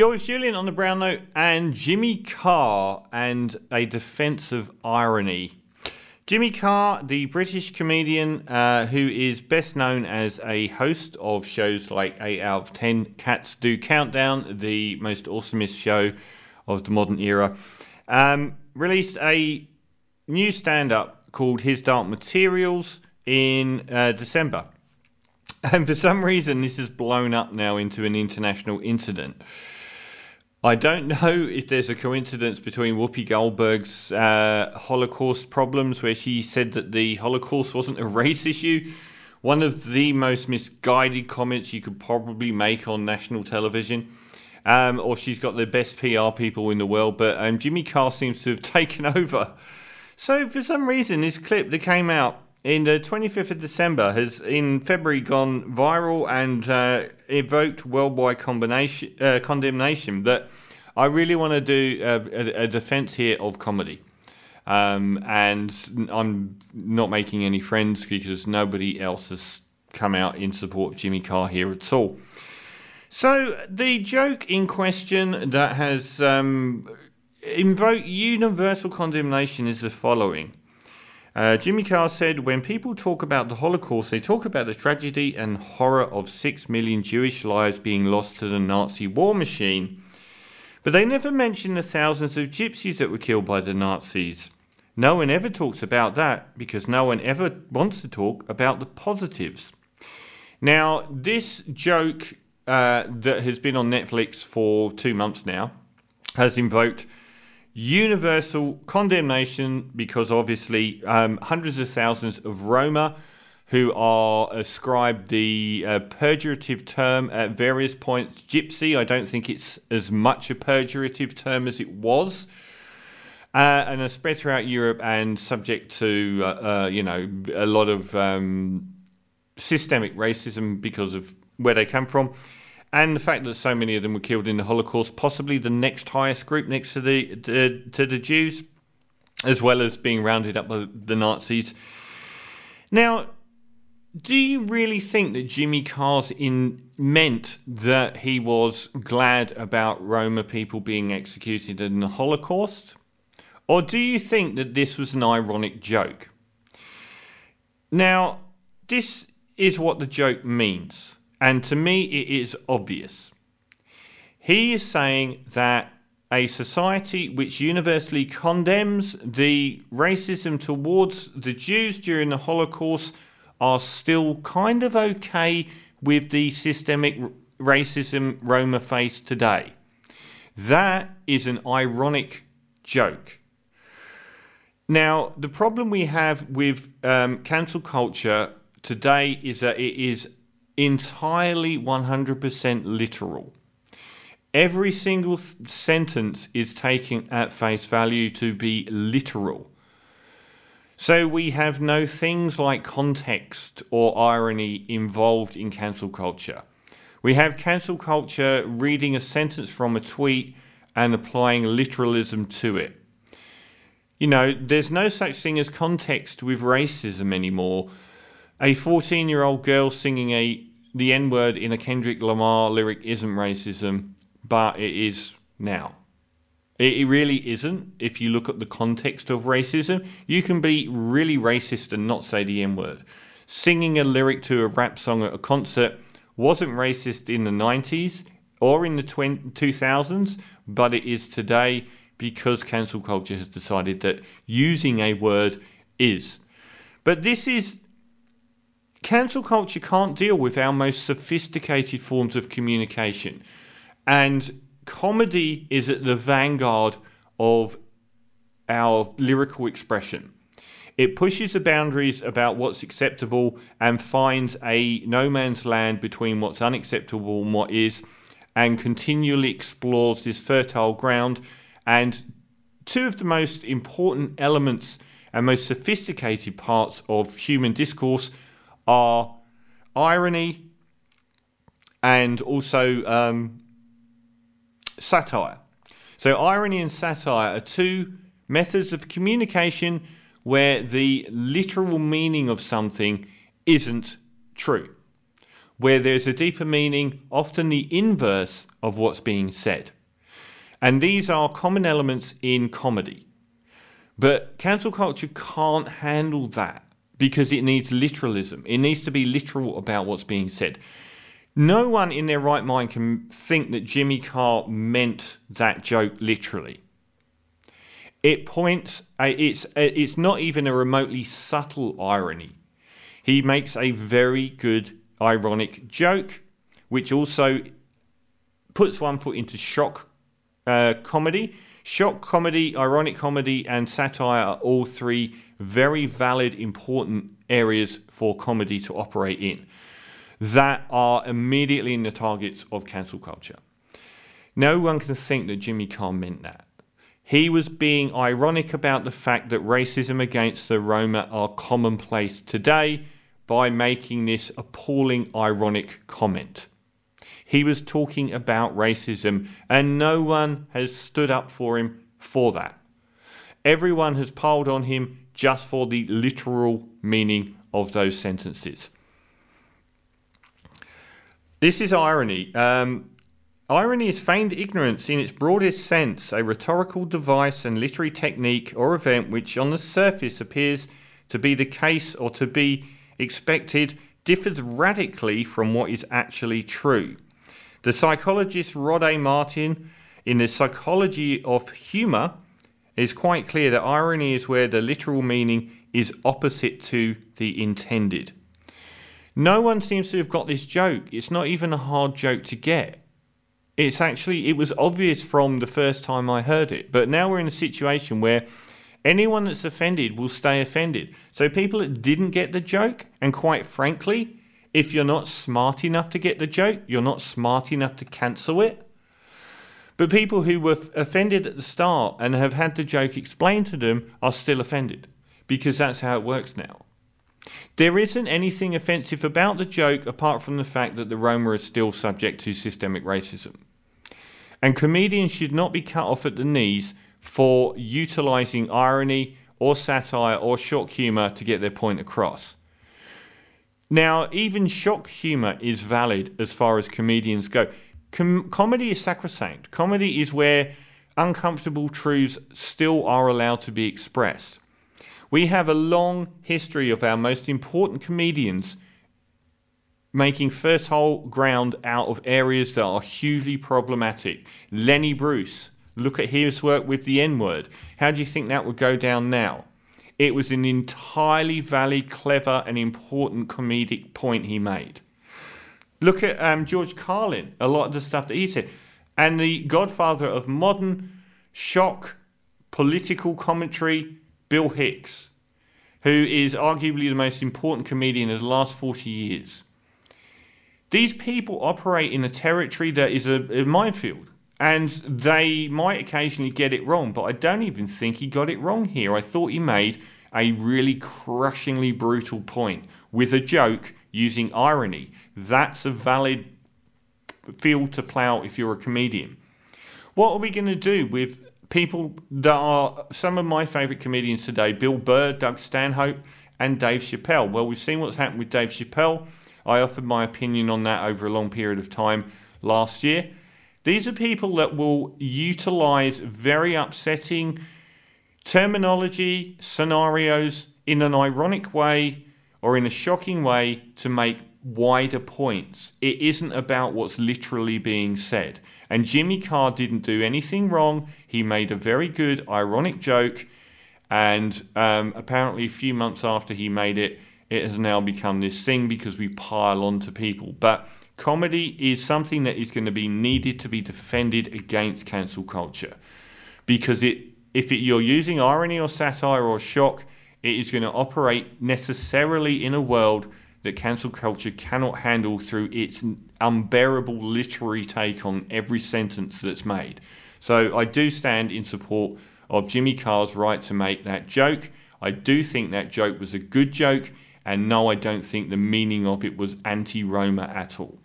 You're with Julian on The Brown Note and Jimmy Carr and a defence of irony. Jimmy Carr, the British comedian who is best known as a host of shows like 8 Out of 10 Cats Do Countdown, the most awesomest show of the modern era, released a new stand-up called His Dark Materials in December. And for some reason, this has blown up now into an international incident. I don't know if there's a coincidence between Whoopi Goldberg's Holocaust problems, where she said that the Holocaust wasn't a race issue. One of the most misguided comments you could probably make on national television. Or she's got the best PR people in the world. But Jimmy Carr seems to have taken over. So for some reason, this clip that came out in the 25th of December has in February gone viral and evoked worldwide condemnation. That I really want to do a defence here of comedy. And I'm not making any friends because nobody else has come out in support of Jimmy Carr here at all. So the joke in question that has invoked universal condemnation is the following. Jimmy Carr said, when people talk about the Holocaust, they talk about the tragedy and horror of 6 million Jewish lives being lost to the Nazi war machine. But they never mention the thousands of gypsies that were killed by the Nazis. No one ever talks about that because no one ever wants to talk about the positives. Now, this joke that has been on Netflix for 2 months now has invoked universal condemnation because obviously hundreds of thousands of Roma who are ascribed the pejorative term at various points, gypsy. I don't think it's as much a pejorative term as it was, and are spread throughout Europe and subject to a lot of systemic racism because of where they come from. And the fact that so many of them were killed in the Holocaust, possibly the next highest group next to the Jews, as well as being rounded up by the Nazis. Now, do you really think that Jimmy Carr's meant that he was glad about Roma people being executed in the Holocaust? Or do you think that this was an ironic joke? Now, this is what the joke means. And to me, it is obvious. He is saying that a society which universally condemns the racism towards the Jews during the Holocaust are still kind of okay with the systemic racism Roma face today. That is an ironic joke. Now, the problem we have with cancel culture today is that it is entirely 100% literal. Every single sentence is taken at face value to be literal. So we have no things like context or irony involved in cancel culture. We have cancel culture reading a sentence from a tweet and applying literalism to it. You know, there's no such thing as context with racism anymore. A 14-year-old girl singing the N-word in a Kendrick Lamar lyric isn't racism, but it is now. It really isn't. If you look at the context of racism, you can be really racist and not say the N-word. Singing a lyric to a rap song at a concert wasn't racist in the 90s or in the 2000s, but it is today because cancel culture has decided that using a word is. But this is... cancel culture can't deal with our most sophisticated forms of communication. And comedy is at the vanguard of our lyrical expression. It pushes the boundaries about what's acceptable and finds a no man's land between what's unacceptable and what is, and continually explores this fertile ground. And two of the most important elements and most sophisticated parts of human discourse are irony and also satire. So irony and satire are two methods of communication where the literal meaning of something isn't true. where there's a deeper meaning, often the inverse of what's being said. And these are common elements in comedy. But cancel culture can't handle that because it needs literalism. It needs to be literal about what's being said. No one in their right mind can think that Jimmy Carr meant that joke literally. It points, it's not even a remotely subtle irony. He makes a very good ironic joke, which also puts one foot into shock comedy. Shock comedy, ironic comedy, and satire are all three very valid, important areas for comedy to operate in that are immediately in the targets of cancel culture. No one can think that Jimmy Carr meant that. He was being ironic about the fact that racism against the Roma are commonplace today by making this appalling ironic comment. He was talking about racism, and no one has stood up for him for that. Everyone has piled on him just for the literal meaning of those sentences. This is irony. Irony is feigned ignorance in its broadest sense, a rhetorical device and literary technique or event which on the surface appears to be the case or to be expected, differs radically from what is actually true. The psychologist Rod A. Martin in The Psychology of Humor is quite clear that irony is where the literal meaning is opposite to the intended. No one seems to have got this joke. It's not even a hard joke to get. It was obvious from the first time I heard it, but now we're in a situation where anyone that's offended will stay offended. So people that didn't get the joke, and quite frankly, if you're not smart enough to get the joke, you're not smart enough to cancel it. But people who were offended at the start and have had the joke explained to them are still offended, because that's how it works now. There isn't anything offensive about the joke apart from the fact that the Roma are still subject to systemic racism. And comedians should not be cut off at the knees for utilising irony or satire or shock humour to get their point across. Now, even shock humour is valid as far as comedians go. Comedy is sacrosanct. Comedy is where uncomfortable truths still are allowed to be expressed. We have a long history of our most important comedians making fertile ground out of areas that are hugely problematic. Lenny Bruce, look at his work with the N-word. How do you think that would go down now? It was an entirely valid, clever and important comedic point he made. Look at George Carlin, a lot of the stuff that he said. And the godfather of modern shock political commentary, Bill Hicks, who is arguably the most important comedian of the last 40 years. These people operate in a territory that is a minefield, and they might occasionally get it wrong, but I don't even think he got it wrong here. I thought he made a really crushingly brutal point with a joke using irony. That's a valid field to plough if you're a comedian. What are we going to do with people that are some of my favourite comedians today, Bill Burr, Doug Stanhope and Dave Chappelle? Well, we've seen what's happened with Dave Chappelle. I offered my opinion on that over a long period of time last year. These are people that will utilise very upsetting terminology, scenarios in an ironic way or in a shocking way to make wider points. It isn't about what's literally being said. And Jimmy Carr didn't do anything wrong. He made a very good, ironic joke. And apparently a few months after he made it, it has now become this thing because we pile on to people. But comedy is something that is going to be needed to be defended against cancel culture. Because if you're using irony or satire or shock, it is going to operate necessarily in a world that cancel culture cannot handle through its unbearable literary take on every sentence that's made. So I do stand in support of Jimmy Carr's right to make that joke. I do think that joke was a good joke, and no, I don't think the meaning of it was anti-Roma at all.